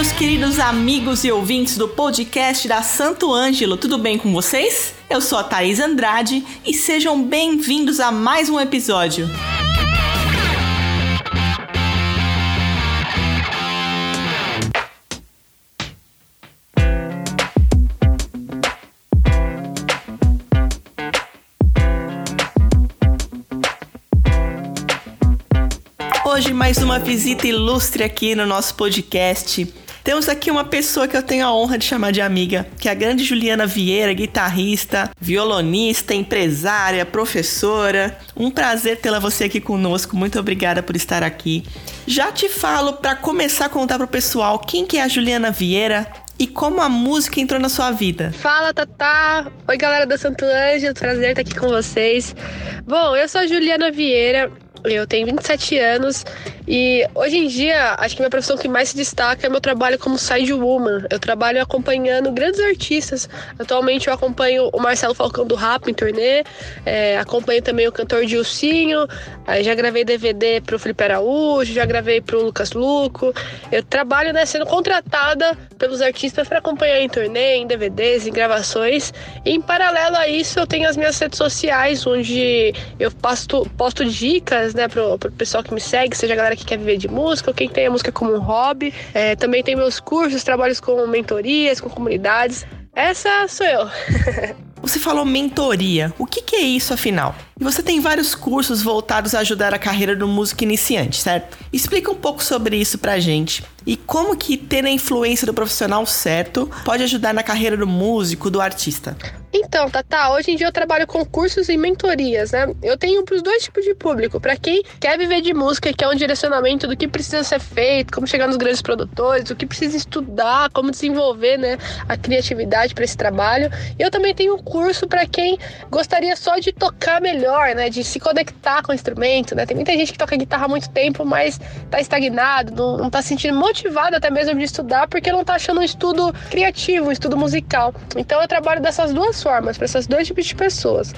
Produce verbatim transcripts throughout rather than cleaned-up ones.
meus queridos amigos e ouvintes do podcast da Santo Ângelo, tudo bem com vocês? Eu sou a Thaís Andrade e sejam bem-vindos a mais um episódio. Hoje mais uma visita ilustre aqui no nosso podcast. Temos aqui uma pessoa que eu tenho a honra de chamar de amiga, que é a grande Juliana Vieira, guitarrista, violonista, empresária, professora. Um prazer tê-la você aqui conosco, muito obrigada por estar aqui. Já te falo para começar a contar pro pessoal quem que é a Juliana Vieira e como a música entrou na sua vida. Fala, Tatá! Oi, galera da Santo Ângelo, prazer estar aqui com vocês. Bom, eu sou a Juliana Vieira. Eu tenho vinte e sete anos e hoje em dia acho que minha profissão que mais se destaca é meu trabalho como sidewoman. Eu trabalho acompanhando grandes artistas. Atualmente eu acompanho o Marcelo Falcão do Rap em turnê, é, acompanho também o cantor Gilcinho, aí já gravei D V D pro Felipe Araújo, já gravei pro Lucas Lucco. Eu trabalho, né, sendo contratada pelos artistas para acompanhar em turnê, em D V Ds, em gravações. E em paralelo a isso eu tenho as minhas redes sociais, onde eu posto, posto dicas, né, pro, pro pessoal que me segue, seja a galera que quer viver de música ou quem tem a música como um hobby. É, também tem meus cursos, trabalhos com mentorias, com comunidades. Essa sou eu. Você falou mentoria. O que que é isso, afinal? E você tem vários cursos voltados a ajudar a carreira do músico iniciante, certo? Explica um pouco sobre isso pra gente. E como que ter a influência do profissional certo pode ajudar na carreira do músico, do artista? Então, Tata, hoje em dia eu trabalho com cursos e mentorias, né? Eu tenho pros dois tipos de público. Pra quem quer viver de música e quer um direcionamento do que precisa ser feito, como chegar nos grandes produtores, o que precisa estudar, como desenvolver, né, a criatividade pra esse trabalho. E eu também tenho um curso pra quem gostaria só de tocar melhor, né? De se conectar com o instrumento, né? Tem muita gente que toca guitarra há muito tempo, mas tá estagnado, não, não tá se sentindo motivado até mesmo de estudar, porque não tá achando um estudo criativo, um estudo musical. Então eu trabalho dessas duas formas, para esses dois tipos de pessoas.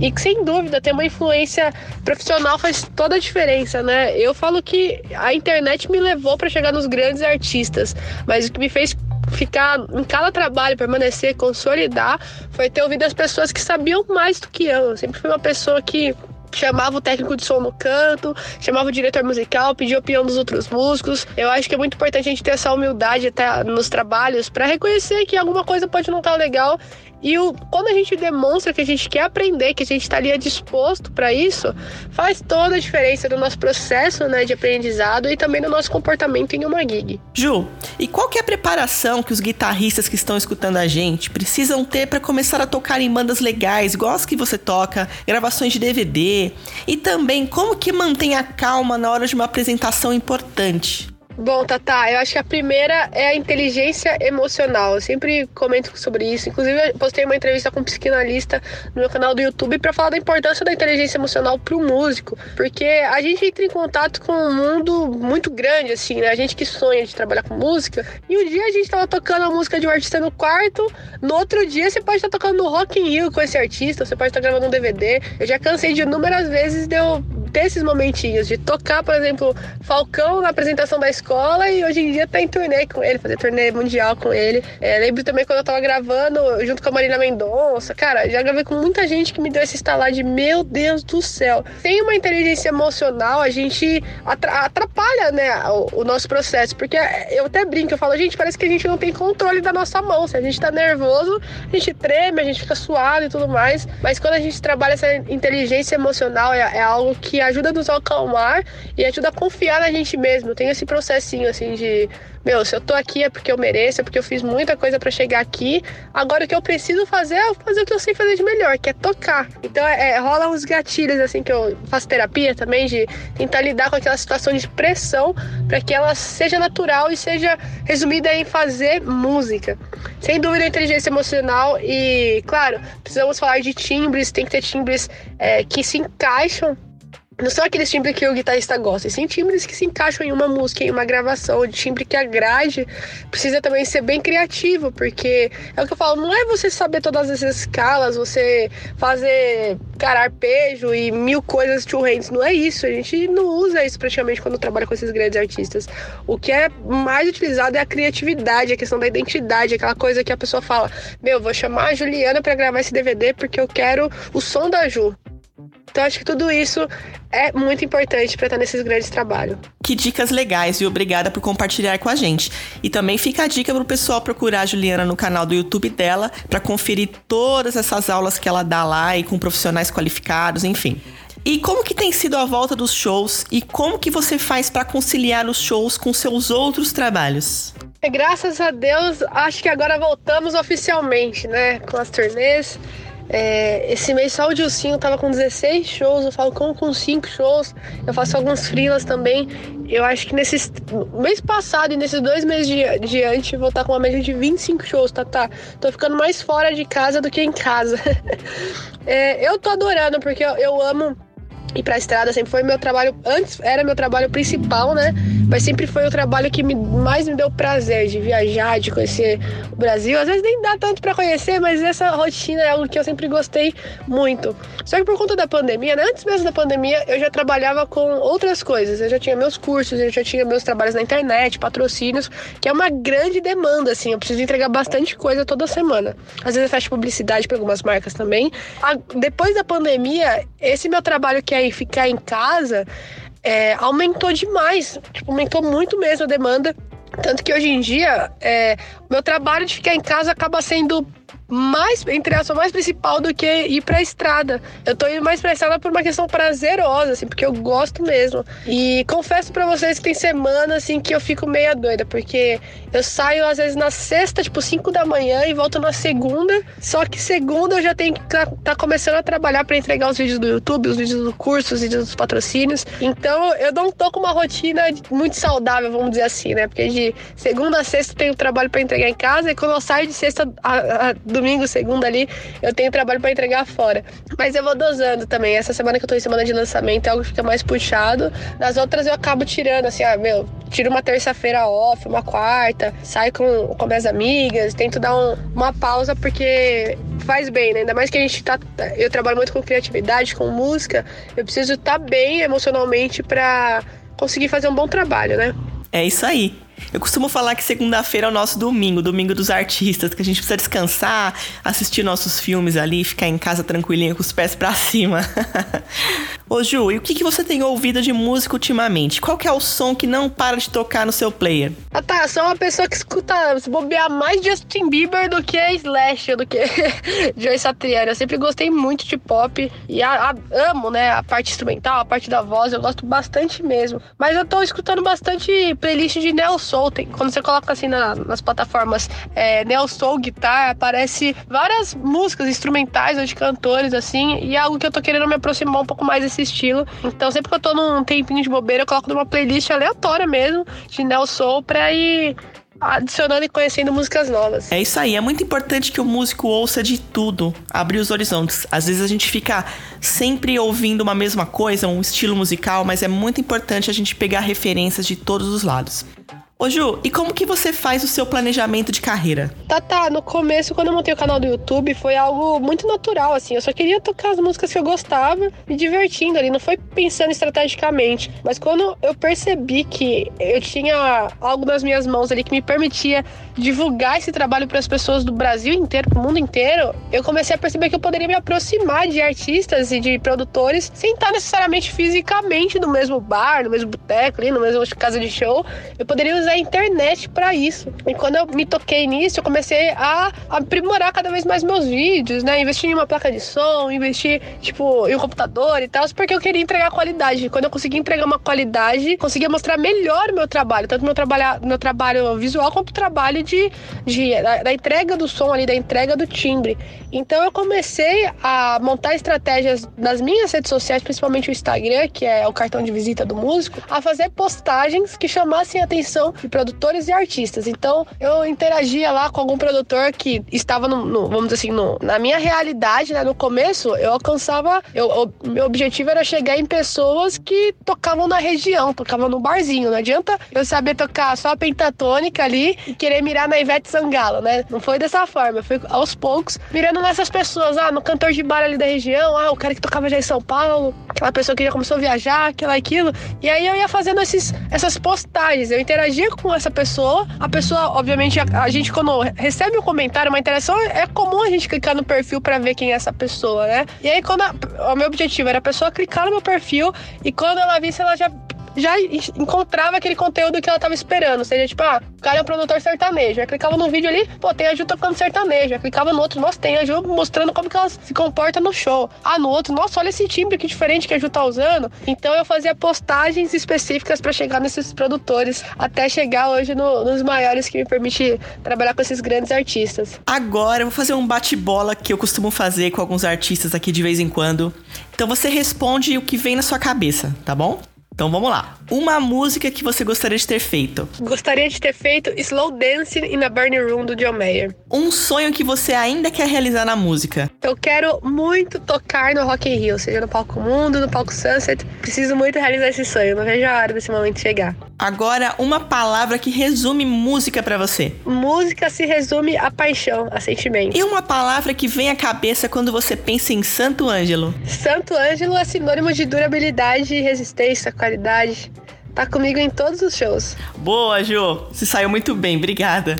E que, sem dúvida, ter uma influência profissional faz toda a diferença, né? Eu falo que a internet me levou para chegar nos grandes artistas, mas o que me fez ficar em cada trabalho, permanecer, consolidar, foi ter ouvido as pessoas que sabiam mais do que eu. Eu sempre fui uma pessoa que chamava o técnico de som no canto, chamava o diretor musical, pedia opinião dos outros músicos. Eu acho que é muito importante a gente ter essa humildade até nos trabalhos para reconhecer que alguma coisa pode não estar legal. E o, quando a gente demonstra que a gente quer aprender, que a gente estaria disposto para isso, faz toda a diferença no nosso processo, né, de aprendizado e também no nosso comportamento em uma gig. Ju, e qual que é a preparação que os guitarristas que estão escutando a gente precisam ter para começar a tocar em bandas legais, igual as que você toca, gravações de D V D? E também, como que mantém a calma na hora de uma apresentação importante? Bom, Tata, eu acho que a primeira é a inteligência emocional. Eu sempre comento sobre isso. Inclusive, eu postei uma entrevista com um psicanalista no meu canal do YouTube para falar da importância da inteligência emocional para o músico. Porque a gente entra em contato com um mundo muito grande, assim, né? A gente que sonha de trabalhar com música. E um dia a gente estava tocando a música de um artista no quarto. No outro dia, você pode estar tocando no Rock in Rio com esse artista. Você pode estar gravando um D V D. Eu já cansei de inúmeras vezes de eu ter esses momentinhos. De tocar, por exemplo, Falcão na apresentação da escola. E hoje em dia tá em turnê com ele, fazer turnê mundial com ele. É, lembro também quando eu tava gravando junto com a Marina Mendonça. Cara, já gravei com muita gente que me deu esse estalar de meu Deus do céu. Sem uma inteligência emocional, a gente atrapalha, né, o, o nosso processo. Porque eu até brinco, eu falo, gente, parece que a gente não tem controle da nossa mão. Se a gente tá nervoso, a gente treme, a gente fica suado e tudo mais. Mas quando a gente trabalha essa inteligência emocional, é, é algo que ajuda a nos acalmar e ajuda a confiar na gente mesmo. Tem esse processo assim de, meu, se eu tô aqui é porque eu mereço, é porque eu fiz muita coisa pra chegar aqui, agora o que eu preciso fazer é fazer o que eu sei fazer de melhor, que é tocar. Então é, é, rola uns gatilhos assim, que eu faço terapia também, de tentar lidar com aquela situação de pressão pra que ela seja natural e seja resumida em fazer música. Sem dúvida, inteligência emocional e, claro, precisamos falar de timbres, tem que ter timbres é, que se encaixam Não são aqueles timbres que o guitarrista gosta, e sim timbres que se encaixam em uma música, em uma gravação, de timbre que agrade. Precisa também ser bem criativo, porque é o que eu falo, não é você saber todas essas escalas, você fazer, cara, arpejo e mil coisas two-hands, não é isso. A gente não usa isso praticamente quando trabalha com esses grandes artistas. O que é mais utilizado é a criatividade, a questão da identidade, aquela coisa que a pessoa fala, meu, vou chamar a Juliana pra gravar esse D V D porque eu quero o som da Ju. Então acho que tudo isso é muito importante para estar nesses grandes trabalhos. Que dicas legais, e obrigada por compartilhar com a gente. E também fica a dica pro pessoal procurar a Juliana no canal do YouTube dela para conferir todas essas aulas que ela dá lá e com profissionais qualificados, enfim. E como que tem sido a volta dos shows e como que você faz para conciliar os shows com seus outros trabalhos? Graças a Deus, acho que agora voltamos oficialmente, né, com as turnês. É, esse mês só o Gilcinho tava com dezesseis shows, o Falcão com cinco shows, eu faço alguns freelas também. Eu acho que nesses mês passado e nesses dois meses de, diante vou estar com uma média de vinte e cinco shows, tá, tá? Tô ficando mais fora de casa do que em casa. É, eu tô adorando, porque eu, eu amo ir pra estrada, sempre foi meu trabalho, antes era meu trabalho principal, né? Mas sempre foi o trabalho que me, mais me deu prazer, de viajar, de conhecer o Brasil. Às vezes nem dá tanto pra conhecer, mas essa rotina é algo que eu sempre gostei muito. Só que por conta da pandemia, né? Antes mesmo da pandemia, eu já trabalhava com outras coisas. Eu já tinha meus cursos, eu já tinha meus trabalhos na internet, patrocínios, que é uma grande demanda, assim. Eu preciso entregar bastante coisa toda semana. Às vezes eu faço publicidade pra algumas marcas também. A, depois da pandemia, esse meu trabalho que é ficar em casa... É, aumentou demais, tipo, aumentou muito mesmo a demanda, tanto que hoje em dia é, meu trabalho de ficar em casa acaba sendo mais, entre aspas, mais principal do que ir pra estrada. Eu tô indo mais pra estrada por uma questão prazerosa, assim, porque eu gosto mesmo. E confesso pra vocês que tem semana, assim, que eu fico meia doida, porque eu saio, às vezes, na sexta, tipo, cinco da manhã e volto na segunda. Só que segunda eu já tenho que tá, tá começando a trabalhar pra entregar os vídeos do YouTube, os vídeos do curso, os vídeos dos patrocínios. Então, eu não tô com uma rotina muito saudável, vamos dizer assim, né? Porque de segunda a sexta eu tenho trabalho pra entregar em casa, e quando eu saio de sexta a, a domingo, segunda ali, eu tenho trabalho pra entregar fora. Mas eu vou dosando também. Essa semana que eu tô em semana de lançamento é algo que fica mais puxado. Nas outras eu acabo tirando, assim, ah, meu, tiro uma terça-feira off, uma quarta, saio com, com minhas amigas, tento dar um, uma pausa, porque faz bem, né? Ainda mais que a gente tá... Eu trabalho muito com criatividade, com música, eu preciso estar bem emocionalmente pra conseguir fazer um bom trabalho, né? É isso aí. Eu costumo falar que segunda-feira é o nosso domingo, domingo dos artistas, que a gente precisa descansar, assistir nossos filmes ali, ficar em casa tranquilinha com os pés pra cima. Ô Ju, e o que, que você tem ouvido de música ultimamente? Qual que é o som que não para de tocar no seu player? Ah tá, eu sou uma pessoa que escuta, se bobear, mais Justin Bieber do que Slash, do que Joy Satriani. Eu sempre gostei muito de pop e a, a, amo, né, a parte instrumental, a parte da voz, eu gosto bastante mesmo. Mas eu tô escutando bastante playlist de neo soul. Tem, quando você coloca assim na, nas plataformas é, neo soul, guitar, aparece várias músicas instrumentais ou de cantores, assim, e é algo que eu tô querendo me aproximar um pouco mais desse estilo. Então sempre que eu tô num tempinho de bobeira, eu coloco numa playlist aleatória mesmo de neo soul pra ir adicionando e conhecendo músicas novas. É isso aí, é muito importante que o músico ouça de tudo, abrir os horizontes. Às vezes a gente fica sempre ouvindo uma mesma coisa, um estilo musical, mas é muito importante a gente pegar referências de todos os lados. Ô Ju, e como que você faz o seu planejamento de carreira? Tá, tá, no começo, quando eu montei o canal do YouTube, foi algo muito natural, assim. Eu só queria tocar as músicas que eu gostava, me divertindo ali, não foi pensando estrategicamente. Mas quando eu percebi que eu tinha algo nas minhas mãos ali que me permitia divulgar esse trabalho para as pessoas do Brasil inteiro, pro mundo inteiro, eu comecei a perceber que eu poderia me aproximar de artistas e de produtores sem estar necessariamente fisicamente no mesmo bar, no mesmo boteco, ali, no mesmo casa de show. Eu poderia usar a internet para isso. E quando eu me toquei nisso, eu comecei a aprimorar cada vez mais meus vídeos, né? Investir em uma placa de som, investir, tipo, em um computador e tal, porque eu queria entregar qualidade. Quando eu consegui entregar uma qualidade, conseguia mostrar melhor o meu trabalho, tanto meu trabalho, meu trabalho visual quanto o trabalho de, de, da, da entrega do som ali, da entrega do timbre. Então eu comecei a montar estratégias nas minhas redes sociais, principalmente o Instagram, que é o cartão de visita do músico, a fazer postagens que chamassem a atenção de produtores e artistas. Então, eu interagia lá com algum produtor que estava, no, no, vamos dizer assim, no, na minha realidade, né? No começo, eu alcançava... Eu, eu, meu objetivo era chegar em pessoas que tocavam na região, tocavam no barzinho. Não adianta eu saber tocar só a pentatônica ali e querer mirar na Ivete Sangalo, né? Não foi dessa forma. Eu fui, aos poucos, mirando nessas pessoas. Ah, no cantor de bar ali da região. Ah, o cara que tocava já em São Paulo. Aquela pessoa que já começou a viajar, aquela e aquilo. E aí eu ia fazendo esses, essas postagens. Eu interagia com essa pessoa. A pessoa, obviamente, a, a gente quando recebe um comentário, uma interação, é comum a gente clicar no perfil pra ver quem é essa pessoa, né? E aí quando... A, o meu objetivo era a pessoa clicar no meu perfil e quando ela visse, ela já... já encontrava aquele conteúdo que ela tava esperando, ou seja, tipo, ah, o cara é um produtor sertanejo, aí clicava num vídeo ali, pô, tem a Ju tocando sertanejo, aí clicava no outro, nossa, tem a Ju mostrando como que ela se comporta no show, ah, no outro, nossa, olha esse timbre que diferente que a Ju tá usando. Então eu fazia postagens específicas pra chegar nesses produtores, até chegar hoje no, nos maiores que me permite trabalhar com esses grandes artistas. Agora, eu vou fazer um bate-bola que eu costumo fazer com alguns artistas aqui de vez em quando, então você responde o que vem na sua cabeça, tá bom? Então vamos lá. Uma música que você gostaria de ter feito? Gostaria de ter feito Slow Dancing in a Burning Room, do John Mayer. Um sonho que você ainda quer realizar na música? Eu quero muito tocar no Rock in Rio, seja no Palco Mundo, no Palco Sunset. Preciso muito realizar esse sonho, não vejo a hora desse momento chegar. Agora, uma palavra que resume música pra você. Música se resume a paixão, a sentimento. E uma palavra que vem à cabeça quando você pensa em Santo Ângelo? Santo Ângelo é sinônimo de durabilidade, resistência, qualidade. Tá comigo em todos os shows. Boa, Ju! Você saiu muito bem, obrigada.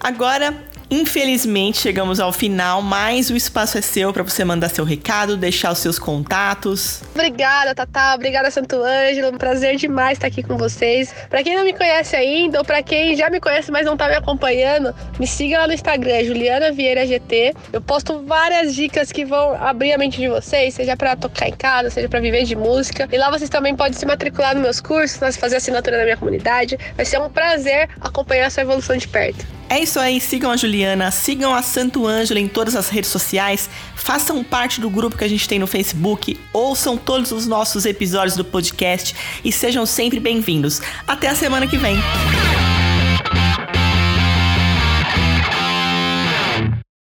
Agora, infelizmente, chegamos ao final, mas o espaço é seu para você mandar seu recado, deixar os seus contatos. Obrigada, Tatá. Obrigada, Santo Ângelo. Um prazer demais estar aqui com vocês. Para quem não me conhece ainda, ou para quem já me conhece, mas não tá me acompanhando, me siga lá no Instagram, Juliana Vieira G T. Eu posto várias dicas que vão abrir a mente de vocês, seja para tocar em casa, seja para viver de música. E lá vocês também podem se matricular nos meus cursos, fazer assinatura na minha comunidade. Vai ser um prazer acompanhar essa evolução de perto. É isso aí, sigam a Juliana, sigam a Santo Ângelo em todas as redes sociais, façam parte do grupo que a gente tem no Facebook, ouçam todos os nossos episódios do podcast e sejam sempre bem-vindos. Até a semana que vem!